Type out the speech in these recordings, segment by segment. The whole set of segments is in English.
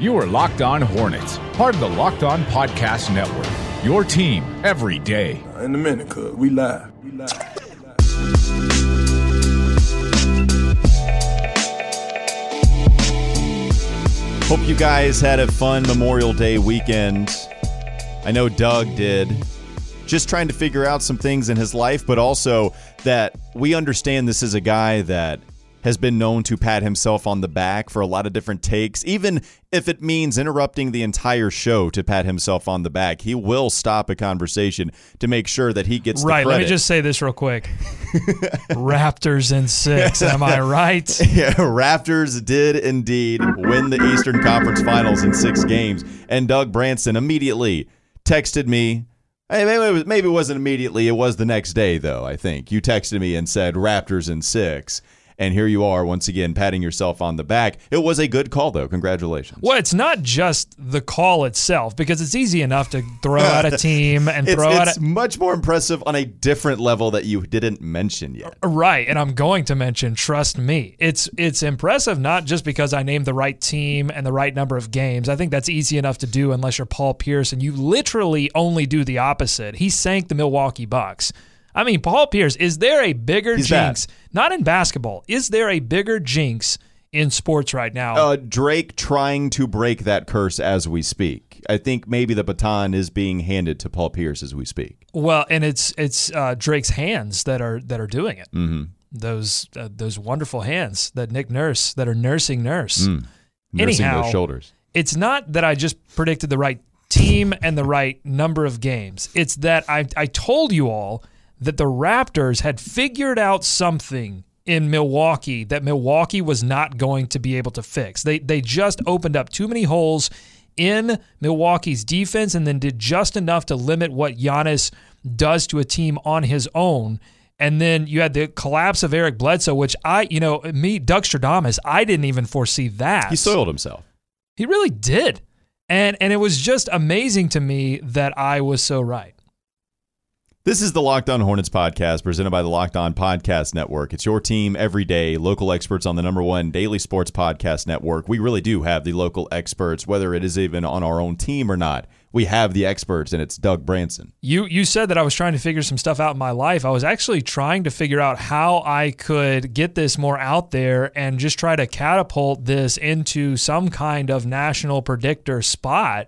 You are Locked On Hornets, part of the Locked On Podcast Network, your team every day. In a minute, cuz we live. Hope you guys had a fun Memorial Day weekend. I know Doug did. Just trying to figure out some things in his life, but also that we understand this is a guy that has been known to pat himself on the back for a lot of different takes. Even if it means interrupting the entire show to pat himself on the back, he will stop a conversation to make sure that he gets right, the credit. Let me just say this real quick. Raptors in six, am I right? Yeah, Raptors did indeed win the Eastern Conference Finals in 6 games. And Doug Branson immediately texted me. Maybe it wasn't immediately. It was the next day, though, I think. You texted me and said, Raptors in 6. And here you are, once again, patting yourself on the back. It was a good call, though. Congratulations. Well, it's not just the call itself, because it's easy enough to throw out a team and It's much more impressive on a different level that you didn't mention yet. Right, and I'm going to mention, trust me. It's impressive not just because I named the right team and the right number of games. I think that's easy enough to do unless you're Paul Pierce, and you literally only do the opposite. He sank the Milwaukee Bucks. I mean, Paul Pierce, is there a bigger jinx? Not in basketball. Is there a bigger jinx in sports right now? Drake trying to break that curse as we speak. I think maybe the baton is being handed to Paul Pierce as we speak. Well, and it's Drake's hands that are doing it. Mm-hmm. Those wonderful hands that Nick Nurse that are nursing Nurse. Nursing Anyhow, those shoulders. It's not that I just predicted the right team and the right number of games. It's that I told you all that the Raptors had figured out something in Milwaukee that Milwaukee was not going to be able to fix. They just opened up too many holes in Milwaukee's defense and then did just enough to limit what Giannis does to a team on his own. And then you had the collapse of Eric Bledsoe, which Doug Stradamus, I didn't even foresee that. He soiled himself. He really did. And it was just amazing to me that I was so right. This is the Locked On Hornets podcast presented by the Locked On Podcast Network. It's your team every day, local experts on the #1 daily sports podcast network. We really do have the local experts, whether it is even on our own team or not. We have the experts, and it's Doug Branson. You said that I was trying to figure some stuff out in my life. I was actually trying to figure out how I could get this more out there and just try to catapult this into some kind of national predictor spot.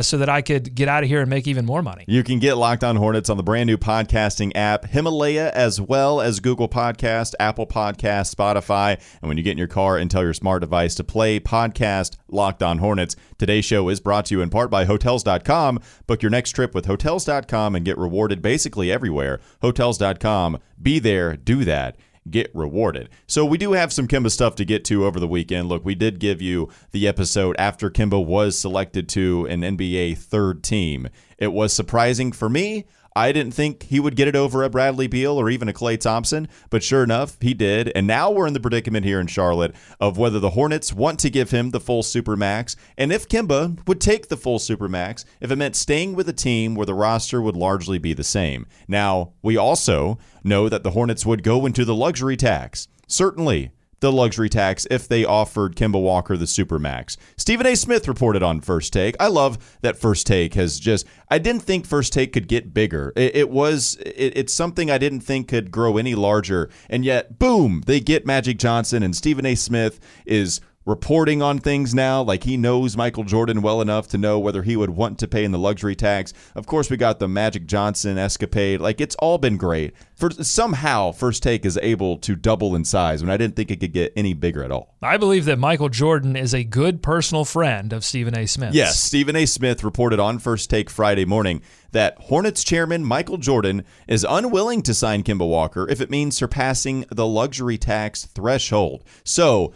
So that I could get out of here and make even more money. You can get Locked On Hornets on the brand new podcasting app, Himalaya, as well as Google Podcast, Apple Podcast, Spotify. And when you get in your car and tell your smart device to play podcast Locked On Hornets. Today's show is brought to you in part by Hotels.com. Book your next trip with Hotels.com and get rewarded basically everywhere. Hotels.com. Be there. Do that. Get rewarded. So we do have some Kemba stuff to get to over the weekend. Look, we did give you the episode after Kemba was selected to an NBA third team. It was surprising for me. I didn't think he would get it over a Bradley Beal or even a Klay Thompson, but sure enough, he did. And now we're in the predicament here in Charlotte of whether the Hornets want to give him the full supermax, and if Kemba would take the full supermax, if it meant staying with a team where the roster would largely be the same. Now, we also know that the Hornets would go into the luxury tax. Certainly the luxury tax if they offered Kemba Walker the supermax. Stephen A. Smith reported on First Take. I love that First Take has just... I didn't think First Take could get bigger. It's something I didn't think could grow any larger. And yet, boom, they get Magic Johnson, and Stephen A. Smith is reporting on things now. Like, he knows Michael Jordan well enough to know whether he would want to pay in the luxury tax. Of course, we got the Magic Johnson escapade. Like, it's all been great. Somehow, First Take is able to double in size when I didn't think it could get any bigger at all. I believe that Michael Jordan is a good personal friend of Stephen A. Smith. Yes, Stephen A. Smith reported on First Take Friday morning that Hornets chairman Michael Jordan is unwilling to sign Kemba Walker if it means surpassing the luxury tax threshold. So,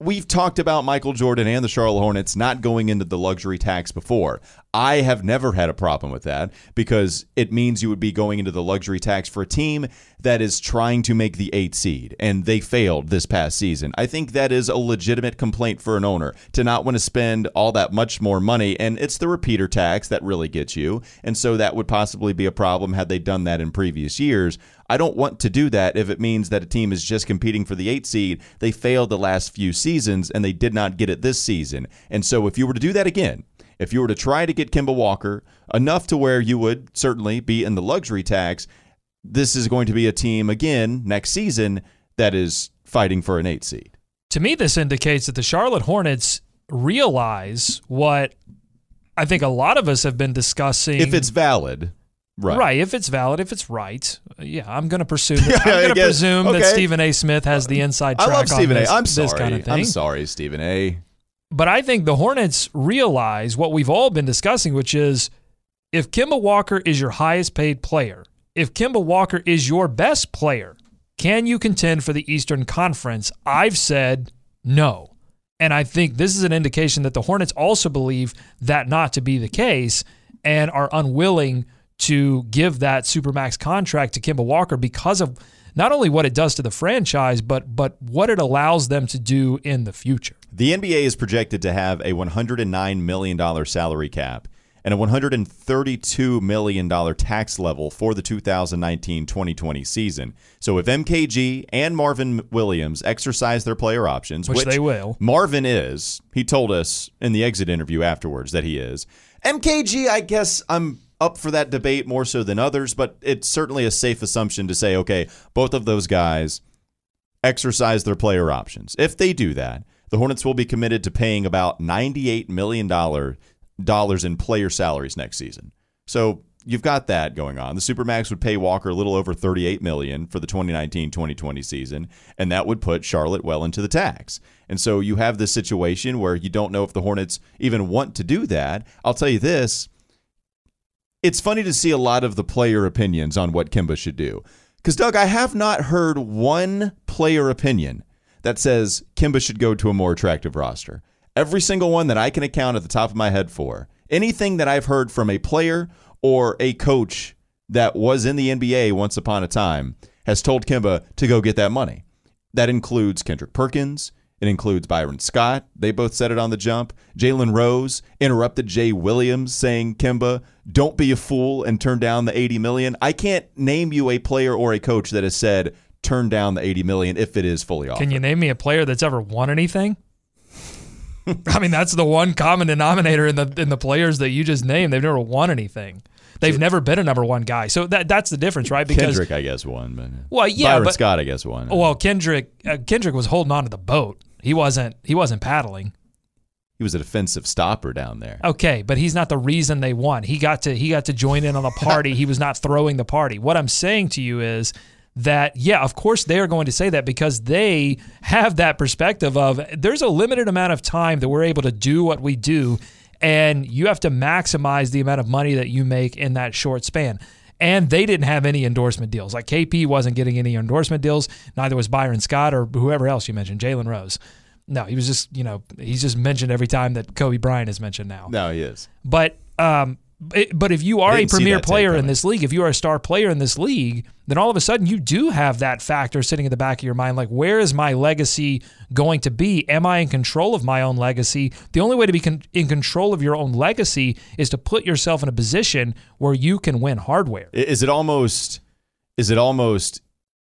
we've talked about Michael Jordan and the Charlotte Hornets not going into the luxury tax before. I have never had a problem with that because it means you would be going into the luxury tax for a team that is trying to make the 8th seed, and they failed this past season. I think that is a legitimate complaint for an owner to not want to spend all that much more money, and it's the repeater tax that really gets you, and so that would possibly be a problem had they done that in previous years. I don't want to do that if it means that a team is just competing for the 8 seed. They failed the last few seasons, and they did not get it this season. And so if you were to do that again, if you were to try to get Kemba Walker enough to where you would certainly be in the luxury tax, this is going to be a team again next season that is fighting for an 8 seed. To me, this indicates that the Charlotte Hornets realize what I think a lot of us have been discussing. If it's valid. Right. If it's valid, if it's right. Yeah, I'm going to presume that, that Stephen A. Smith has the inside track. I love Stephen A. I'm sorry. This kind of thing. I'm sorry, Stephen A. But I think the Hornets realize what we've all been discussing, which is if Kemba Walker is your highest paid player, if Kemba Walker is your best player, can you contend for the Eastern Conference? I've said no. And I think this is an indication that the Hornets also believe that not to be the case and are unwilling to give that Supermax contract to Kemba Walker because of not only what it does to the franchise, but what it allows them to do in the future. The NBA is projected to have a $109 million salary cap and a $132 million tax level for the 2019-2020 season. So if MKG and Marvin Williams exercise their player options, which they will, Marvin is, he told us in the exit interview afterwards that he is. MKG, I guess I'm up for that debate more so than others, but it's certainly a safe assumption to say, okay, both of those guys exercise their player options. If they do that, the Hornets will be committed to paying about $98 million in player salaries next season. So you've got that going on. The Supermax would pay Walker a little over $38 million for the 2019-2020 season, and that would put Charlotte well into the tax. And so you have this situation where you don't know if the Hornets even want to do that. I'll tell you this. It's funny to see a lot of the player opinions on what Kemba should do. Because, Doug, I have not heard one player opinion that says Kemba should go to a more attractive roster. Every single one that I can account at the top of my head for, anything that I've heard from a player or a coach that was in the NBA once upon a time has told Kemba to go get that money. That includes Kendrick Perkins. It includes Byron Scott. They both said it on the jump. Jalen Rose interrupted Jay Williams saying, Kemba, don't be a fool and turn down the $80 million. I can't name you a player or a coach that has said, turn down the $80 million if it is fully offered. Can you name me a player that's ever won anything? I mean, that's the one common denominator in the players that you just named. They've never won anything. They've never been a number one guy. So that's the difference, right? Because Kendrick, I guess, won. But well, yeah, Byron Scott, I guess, won. Well, Kendrick was holding on to the boat. He wasn't paddling. He was a defensive stopper down there. Okay, but he's not the reason they won. He got to join in on the party. He was not throwing the party. What I'm saying to you is that, yeah, of course they are going to say that because they have that perspective of there's a limited amount of time that we're able to do what we do, and you have to maximize the amount of money that you make in that short span. And they didn't have any endorsement deals. Like KP wasn't getting any endorsement deals. Neither was Byron Scott or whoever else you mentioned, Jalen Rose. No, he was just, he's just mentioned every time that Kobe Bryant is mentioned now. No, he is. But if you are a premier player in this league, if you are a star player in this league, then all of a sudden you do have that factor sitting in the back of your mind, like, where is my legacy going to be? Am I in control of my own legacy? The only way to be in control of your own legacy is to put yourself in a position where you can win hardware. Is it almost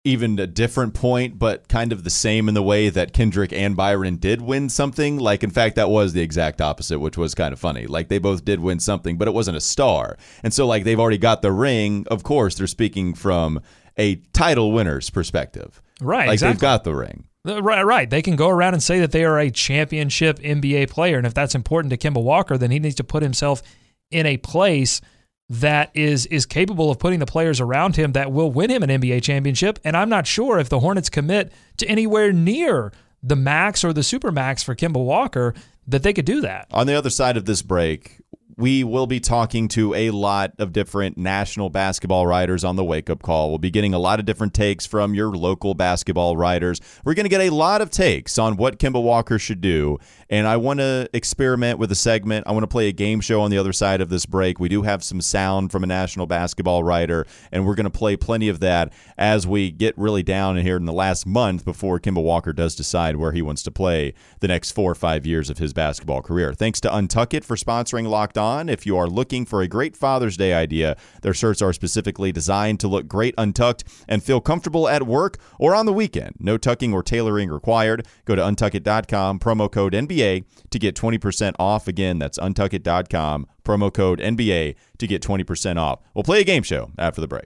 even a different point, but kind of the same in the way that Kendrick and Byron did win something? Like, in fact, that was the exact opposite, which was kind of funny. Like, they both did win something, but it wasn't a star. And so, like, they've already got the ring. Of course, they're speaking from a title winner's perspective. Right, like, exactly. They've got the ring. Right. They can go around and say that they are a championship NBA player, and if that's important to Kemba Walker, then he needs to put himself in a place that is capable of putting the players around him that will win him an NBA championship. And I'm not sure if the Hornets commit to anywhere near the max or the super max for Kemba Walker that they could do that. On the other side of this break, we will be talking to a lot of different national basketball writers on the wake-up call. We'll be getting a lot of different takes from your local basketball writers. We're going to get a lot of takes on what Kemba Walker should do, and I want to experiment with a segment. I want to play a game show on the other side of this break. We do have some sound from a national basketball writer, and we're going to play plenty of that as we get really down in here in the last month before Kemba Walker does decide where he wants to play the next 4 or 5 years of his basketball career. Thanks to Untuckit for sponsoring Locked On. on. If you are looking for a great Father's Day idea, their shirts are specifically designed to look great untucked and feel comfortable at work or on the weekend. No tucking or tailoring required. Go to untuckit.com, promo code NBA to get 20% off. Again, that's untuckit.com, promo code NBA to get 20% off. We'll play a game show after the break.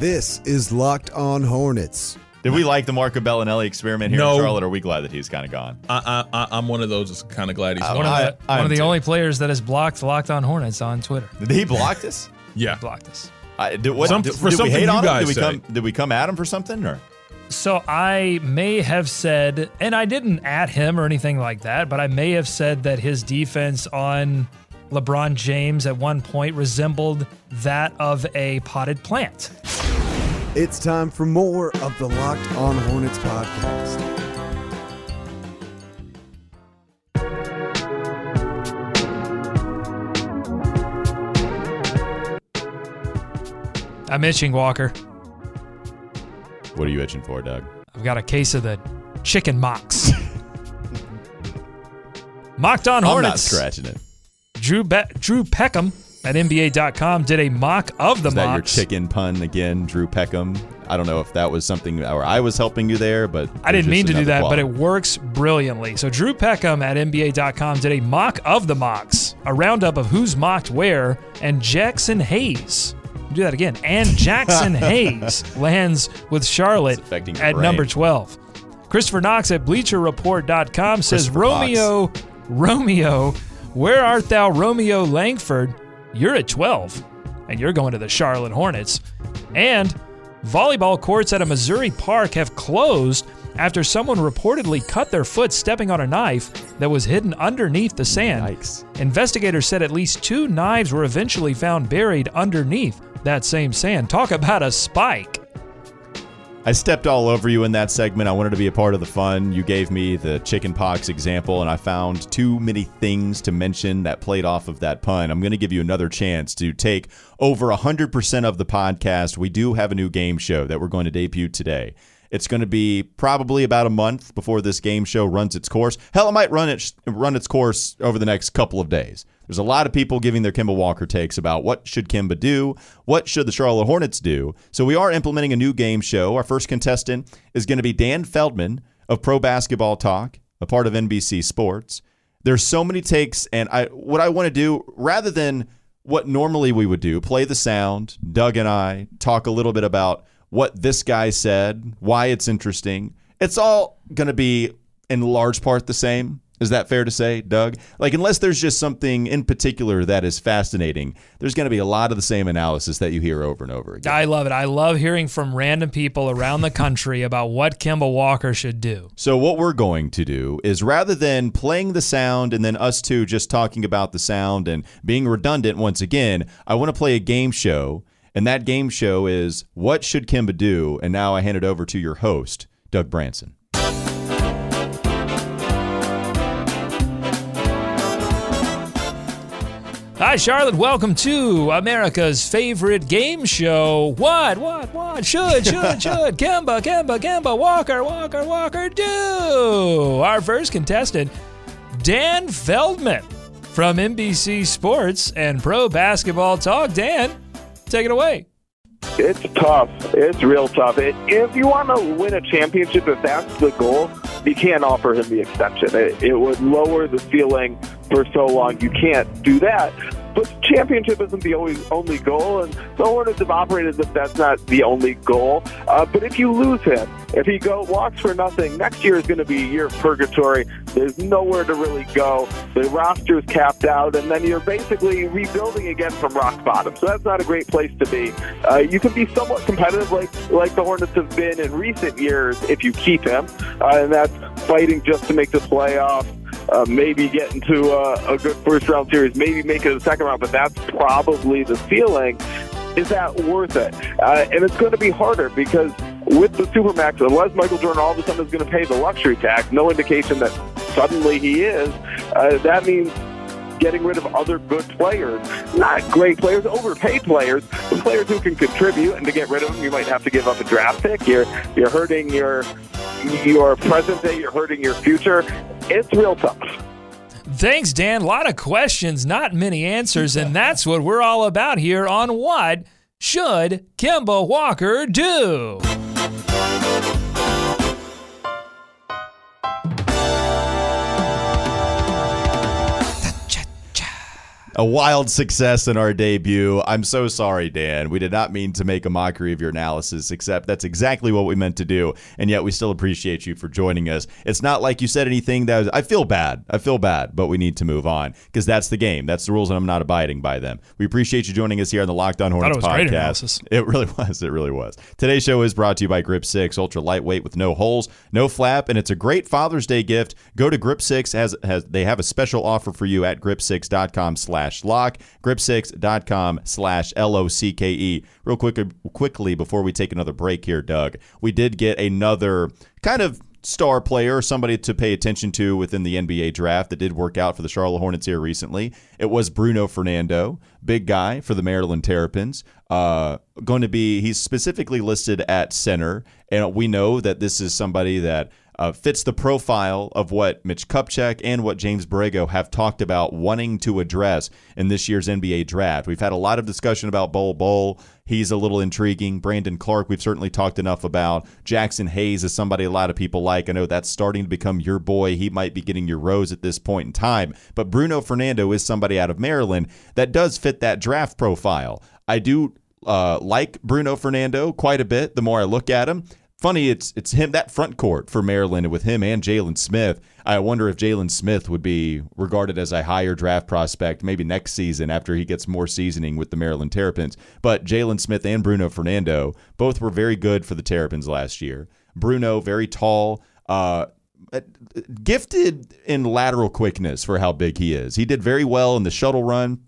This is Locked On Hornets. Did we like the Marco Bellinelli experiment here in Charlotte? Or are we glad that he's kind of gone? I'm one of those that's kind of glad he's gone. One of the only players that has blocked Locked On Hornets on Twitter. Did he block us? Yeah. He blocked us. Did we come at him for something? Or? So I may have said, and I didn't at him or anything like that, but I may have said that his defense on LeBron James at one point resembled that of a potted plant. It's time for more of the Locked On Hornets podcast. I'm itching, Walker. What are you itching for, Doug? I've got a case of the chicken mocks. Mocked On Hornets. I'm not scratching it. Drew Peckham at nj.com did a mock of the mocks. Is that mocks. Your chicken pun again, Drew Peckham? I don't know if that was something, or I was helping you there, but I didn't mean to do that, but it works brilliantly. So Drew Peckham at nba.com did a mock of the mocks, a roundup of who's mocked where, and Jackson Hayes. Do that again. And Jackson Hayes lands with Charlotte at number 12. Christopher Knox at bleacherreport.com says, Romeo, where art thou, Romeo Langford? You're at 12, and you're going to the Charlotte Hornets. And volleyball courts at a Missouri park have closed after someone reportedly cut their foot stepping on a knife that was hidden underneath the sand. Yikes. Investigators said at least 2 knives were eventually found buried underneath that same sand. Talk about a spike. I stepped all over you in that segment. I wanted to be a part of the fun. You gave me the chicken pox example, and I found too many things to mention that played off of that pun. I'm going to give you another chance to take over 100% of the podcast. We do have a new game show that we're going to debut today. It's going to be probably about a month before this game show runs its course. Hell, it might run its course over the next couple of days. There's a lot of people giving their Kemba Walker takes about what should Kemba do, what should the Charlotte Hornets do. So we are implementing a new game show. Our first contestant is going to be Dan Feldman of Pro Basketball Talk, a part of NBC Sports. There's so many takes, and what I want to do, rather than what normally we would do, play the sound, Doug and I talk a little bit about what this guy said, why it's interesting. It's all going to be in large part the same. Is that fair to say, Doug? Like, unless there's just something in particular that is fascinating, there's going to be a lot of the same analysis that you hear over and over again. I love it. I love hearing from random people around the country about what Kemba Walker should do. So what we're going to do is, rather than playing the sound and then us two just talking about the sound and being redundant once again, I want to play a game show. And that game show is, what should Kemba do? And now I hand it over to your host, Doug Branson. Hi, Charlotte. Welcome to America's favorite game show. What? Should. Kemba, Walker, do. Our first contestant, Dan Feldman from NBC Sports and Pro Basketball Talk. Dan, take it away. It's tough. It's real tough. If you want to win a championship, if that's the goal, you can't offer him the extension. It would lower the ceiling for so long. You can't do that. But championship isn't the only goal, and the Hornets have operated as if that's not the only goal. But if you lose him, if he walks for nothing, next year is going to be a year of purgatory. There's nowhere to really go. The roster's capped out, and then you're basically rebuilding again from rock bottom. So that's not a great place to be. You can be somewhat competitive like the Hornets have been in recent years if you keep him, and that's fighting just to make the playoffs. Maybe get into a good first-round series, maybe make it to the second round, but that's probably the ceiling. Is that worth it? And it's going to be harder because with the Supermax, unless Michael Jordan all of a sudden is going to pay the luxury tax, no indication that suddenly he is, that means getting rid of other good players. Not great players, overpaid players, but players who can contribute, and to get rid of them, you might have to give up a draft pick. You're hurting your present day, you're hurting your future. It's real tough. Thanks, Dan. A lot of questions, not many answers, and that's what we're all about here on What Should Kemba Walker Do? A wild success in our debut. I'm so sorry, Dan. We did not mean to make a mockery of your analysis, except that's exactly what we meant to do, and yet we still appreciate you for joining us. It's not like you said anything that was, I feel bad, but we need to move on, because that's the game. That's the rules, and I'm not abiding by them. We appreciate you joining us here on the Locked On Hornets podcast. It really was. Today's show is brought to you by Grip6, ultra lightweight with no holes, no flap, and it's a great Father's Day gift. Go to Grip6. They have a special offer for you at Grip6.com/lock, grip6.com/LOCKE. Real quickly before we take another break here, Doug, we did get another kind of star player, somebody to pay attention to within the NBA draft that did work out for the Charlotte Hornets here recently. It was Bruno Fernando, big guy for the Maryland Terrapins. He's specifically listed at center, and we know that this is somebody that fits the profile of what Mitch Kupchak and what James Borrego have talked about wanting to address in this year's NBA draft. We've had a lot of discussion about Bol. He's a little intriguing. Brandon Clark, we've certainly talked enough about. Jackson Hayes is somebody a lot of people like. I know that's starting to become your boy. He might be getting your Rose at this point in time. But Bruno Fernando is somebody out of Maryland that does fit that draft profile. I do like Bruno Fernando quite a bit the more I look at him. Funny, it's him, that front court for Maryland with him and Jalen Smith. I wonder if Jalen Smith would be regarded as a higher draft prospect maybe next season after he gets more seasoning with the Maryland Terrapins. But Jalen Smith and Bruno Fernando both were very good for the Terrapins last year. Bruno, very tall, gifted in lateral quickness for how big he is. He did very well in the shuttle run.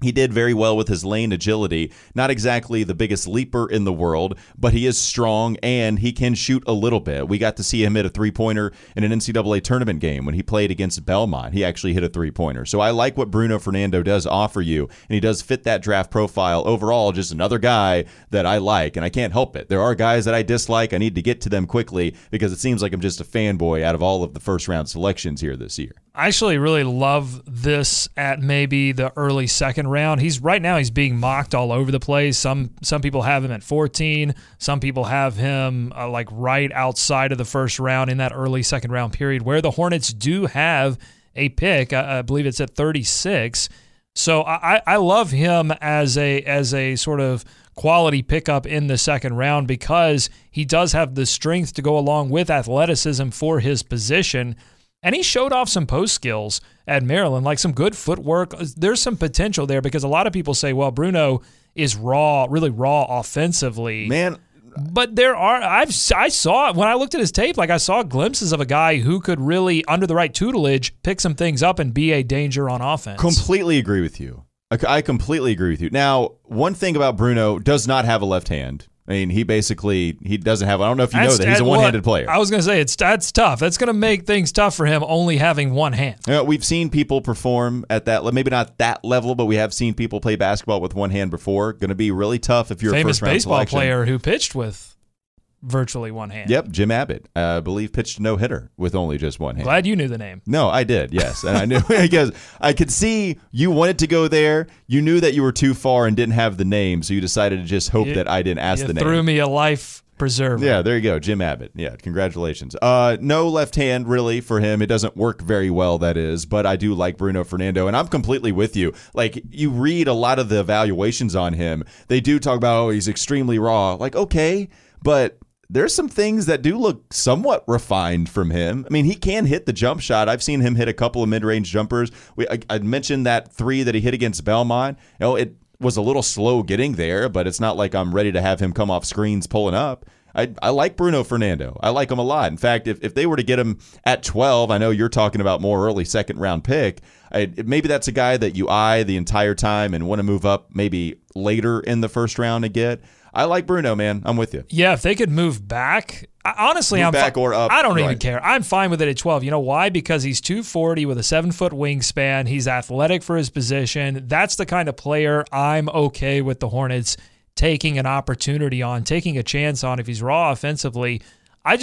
He did very well with his lane agility. Not exactly the biggest leaper in the world, but he is strong and he can shoot a little bit. We got to see him hit a three-pointer in an NCAA tournament game when he played against Belmont. He actually hit a three-pointer. So I like what Bruno Fernando does offer you, and he does fit that draft profile. Overall, just another guy that I like, and I can't help it. There are guys that I dislike. I need to get to them quickly because it seems like I'm just a fanboy out of all of the first-round selections here this year. I actually really love this at maybe the early second round. Right now he's being mocked all over the place. Some people have him at 14. Some people have him like right outside of the first round in that early second round period where the Hornets do have a pick. I believe it's at 36. So I love him as a sort of quality pickup in the second round because he does have the strength to go along with athleticism for his position. And he showed off some post skills at Maryland, like some good footwork. There's some potential there because a lot of people say, well, Bruno is really raw offensively. Man. But I saw it when I looked at his tape, like I saw glimpses of a guy who could really, under the right tutelage, pick some things up and be a danger on offense. Completely agree with you. I completely agree with you. Now, one thing about Bruno, does not have a left hand. I mean, he doesn't have, I don't know if you know that, he's a one-handed player. I was going to say, that's tough. That's going to make things tough for him only having one hand. You know, we've seen people perform at that, maybe not that level, but we have seen people play basketball with one hand before. Going to be really tough if you're a first-round selection. Famous baseball player who pitched with virtually one hand. Yep, Jim Abbott, I believe, pitched a no-hitter with only just one hand. Glad you knew the name. No, I did, yes. And I knew because I could see you wanted to go there. You knew that you were too far and didn't have the name, so you decided to just hope that I didn't ask the name. You threw me a life preserver. Yeah, there you go, Jim Abbott. Yeah, congratulations. No left hand, really, for him. It doesn't work very well, that is, but I do like Bruno Fernando, and I'm completely with you. Like, you read a lot of the evaluations on him. They do talk about, oh, he's extremely raw. Like, okay, but there's some things that do look somewhat refined from him. I mean, he can hit the jump shot. I've seen him hit a couple of mid-range jumpers. I mentioned that three that he hit against Belmont. You know, it was a little slow getting there, but it's not like I'm ready to have him come off screens pulling up. I like Bruno Fernando. I like him a lot. In fact, if they were to get him at 12, I know you're talking about more early second-round pick. Maybe that's a guy that you eye the entire time and want to move up maybe later in the first round to get. I like Bruno, man. I'm with you. Yeah, if they could move back. I don't even care. I'm fine with it at 12. You know why? Because he's 240 with a 7-foot wingspan. He's athletic for his position. That's the kind of player I'm okay with the Hornets taking an opportunity on, taking a chance on if he's raw offensively. I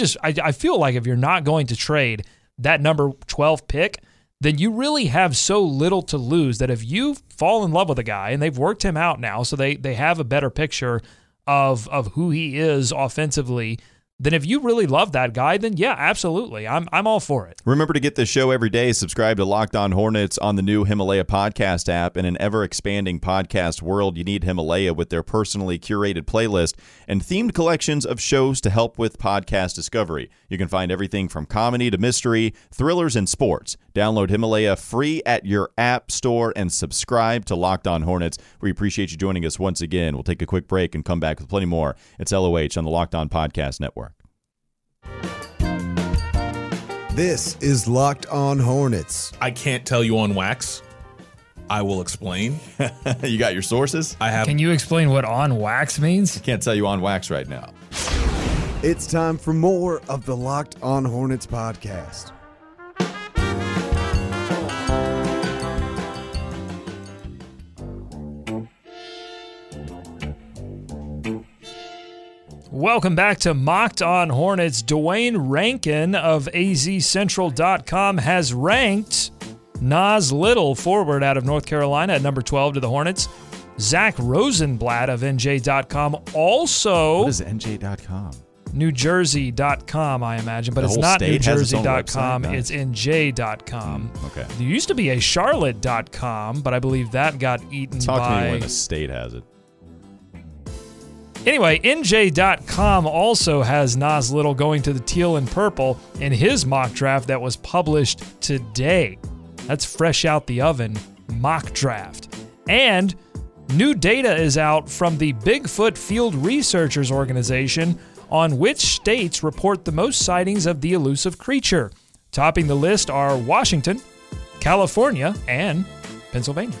feel like if you're not going to trade that number 12 pick, then you really have so little to lose that if you fall in love with a guy and they've worked him out now, so they have a better picture of who he is offensively, then if you really love that guy, then yeah, absolutely. I'm all for it. Remember to get this show every day. Subscribe to Locked On Hornets on the new Himalaya podcast app. In an ever-expanding podcast world, you need Himalaya with their personally curated playlist and themed collections of shows to help with podcast discovery. You can find everything from comedy to mystery, thrillers, and sports. Download Himalaya free at your app store and subscribe to Locked On Hornets. We appreciate you joining us once again. We'll take a quick break and come back with plenty more. It's LOH on the Locked On Podcast Network. This is Locked On Hornets. I can't tell you on wax. I will explain. You got your sources? I have. Can you explain what on wax means? I can't tell you on wax right now. It's time for more of the Locked On Hornets podcast. Welcome back to Mocked on Hornets. Dwayne Rankin of azcentral.com has ranked Nas Little, forward out of North Carolina, at number 12 to the Hornets. Zach Rosenblatt of nj.com also. What is nj.com? NewJersey.com, I imagine, but it's not NewJersey.com, it's NJ.com. Okay. There used to be a Charlotte.com, but I believe that got eaten by... Talk to me when the state has it. Anyway, NJ.com also has Nas Little going to the teal and purple in his mock draft that was published today. That's fresh out the oven mock draft. And new data is out from the Bigfoot Field Researchers Organization on which states report the most sightings of the elusive creature. Topping the list are Washington, California, and Pennsylvania.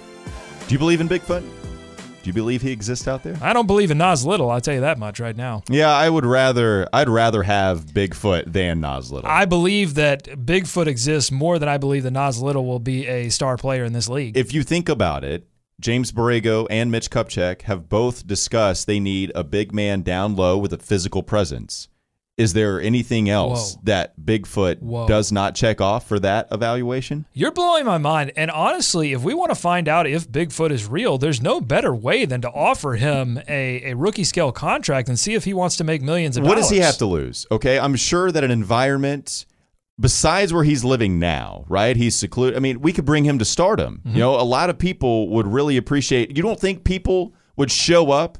Do you believe in Bigfoot? Do you believe he exists out there? I don't believe in Nas Little, I'll tell you that much right now. Yeah, I'd rather have Bigfoot than Nas Little. I believe that Bigfoot exists more than I believe that Nas Little will be a star player in this league. If you think about it, James Borrego and Mitch Kupchak have both discussed they need a big man down low with a physical presence. Is there anything else that Bigfoot does not check off for that evaluation? You're blowing my mind. And honestly, if we want to find out if Bigfoot is real, there's no better way than to offer him a rookie scale contract and see if he wants to make millions of dollars. What does he have to lose? Okay, I'm sure that an environment besides where he's living now, right? He's secluded. I mean, we could bring him to stardom. Mm-hmm. You know, a lot of people would really appreciate. You don't think people would show up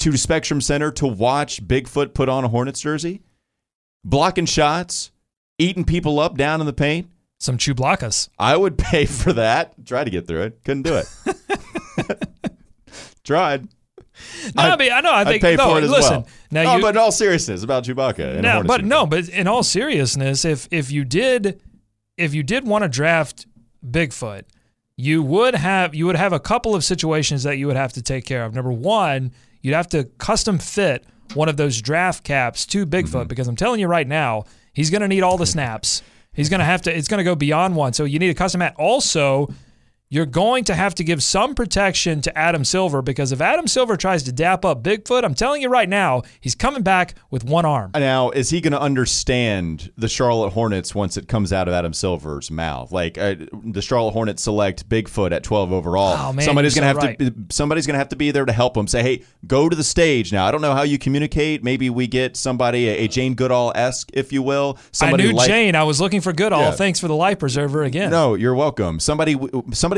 to Spectrum Center to watch Bigfoot put on a Hornets jersey? Blocking shots, eating people up down in the paint. Some Chewbacca's. I would pay for that. Try to get through it. Couldn't do it. Tried. No, I know. I think I'd pay for it as well. Now but in all seriousness, about Chewbacca. No, but uniform. No, but in all seriousness, if you did want to draft Bigfoot, you would have a couple of situations that you would have to take care of. Number one, you'd have to custom fit one of those draft caps to Bigfoot, because I'm telling you right now, he's going to need all the snaps. He's going to have to, it's going to go beyond one. So you need a custom hat. Also, you're going to have to give some protection to Adam Silver, because if Adam Silver tries to dap up Bigfoot, I'm telling you right now, he's coming back with one arm. Now, is he going to understand the Charlotte Hornets once it comes out of Adam Silver's mouth? Like the Charlotte Hornets select Bigfoot at 12 overall. Oh, man, somebody's going to have to be there to help him. Say, hey, go to the stage now. I don't know how you communicate. Maybe we get somebody a Jane Goodall-esque, if you will. Somebody Jane. I was looking for Goodall. Yeah. Thanks for the life preserver again. No, you're welcome. Somebody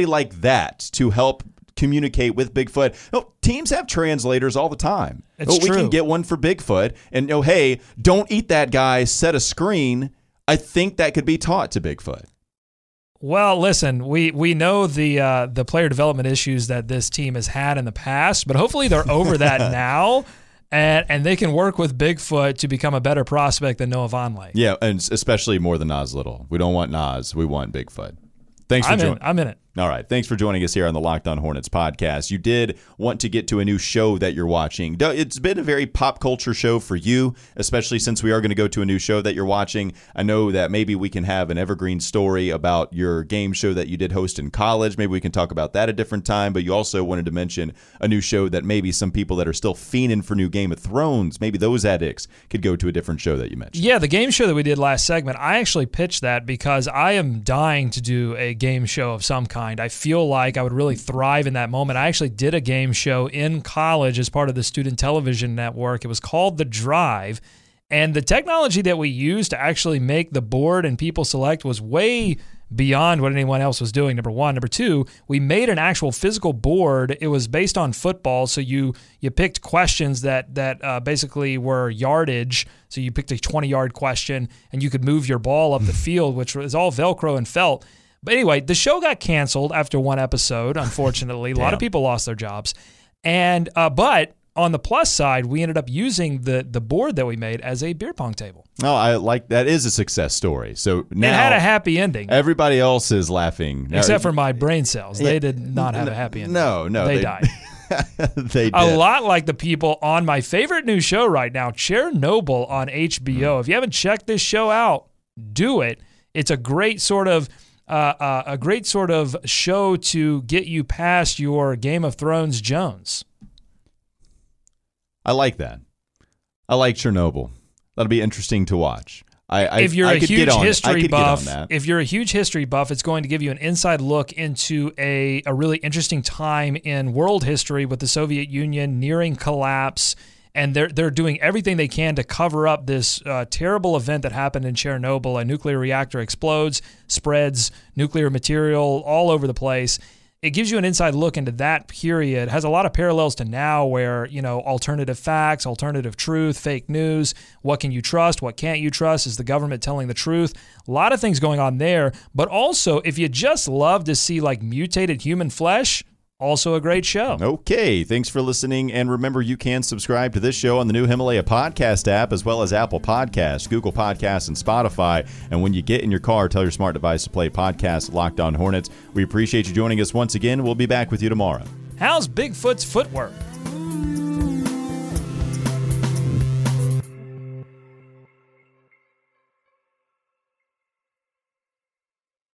like that to help communicate with Bigfoot. No, teams have translators all the time. It's true. We can get one for Bigfoot and hey, don't eat that guy, set a screen. I think that could be taught to Bigfoot. Well, listen, we know the player development issues that this team has had in the past, but hopefully they're over that now. And they can work with Bigfoot to become a better prospect than Noah Vonleh. Yeah, and especially more than Nas Little. We don't want Nas. We want Bigfoot. Thanks for joining. I'm in it. All right. Thanks for joining us here on the Locked On Hornets podcast. You did want to get to a new show that you're watching. It's been a very pop culture show for you, especially since we are going to go to a new show that you're watching. I know that maybe we can have an evergreen story about your game show that you did host in college. Maybe we can talk about that a different time. But you also wanted to mention a new show that maybe some people that are still fiending for new Game of Thrones, maybe those addicts could go to a different show that you mentioned. Yeah, the game show that we did last segment, I actually pitched that because I am dying to do a game show of some kind. I feel like I would really thrive in that moment. I actually did a game show in college as part of the student television network. It was called The Drive, and the technology that we used to actually make the board and people select was way beyond what anyone else was doing, number one. Number two, we made an actual physical board. It was based on football, so you picked questions that basically were yardage. So you picked a 20-yard question, and you could move your ball up the field, which was all Velcro and felt. But anyway, the show got canceled after one episode, unfortunately. A lot of people lost their jobs. But on the plus side, we ended up using the board that we made as a beer pong table. Oh, I like that. Is a success story. So now it had a happy ending. Everybody else is laughing. Except for my brain cells. They did not have a happy ending. No. They died. They did. A lot like the people on my favorite new show right now, Chernobyl on HBO. If you haven't checked this show out, do it. It's a great sort of show to get you past your Game of Thrones Jones. I like that. I like Chernobyl. That'll be interesting to watch. If you're a huge history buff, it's going to give you an inside look into a really interesting time in world history with the Soviet Union nearing collapse. And they're doing everything they can to cover up this terrible event that happened in Chernobyl. A nuclear reactor explodes, spreads nuclear material all over the place. It gives you an inside look into that period. It has a lot of parallels to now where, alternative facts, alternative truth, fake news, what can you trust, what can't you trust, is the government telling the truth? A lot of things going on there. But also, if you just love to see mutated human flesh, also a great show. Okay, thanks for listening. And remember, you can subscribe to this show on the new Himalaya podcast app, as well as Apple Podcasts, Google Podcasts, and Spotify. And when you get in your car, tell your smart device to play podcast Locked On Hornets. We appreciate you joining us once again. We'll be back with you tomorrow. How's Bigfoot's footwork?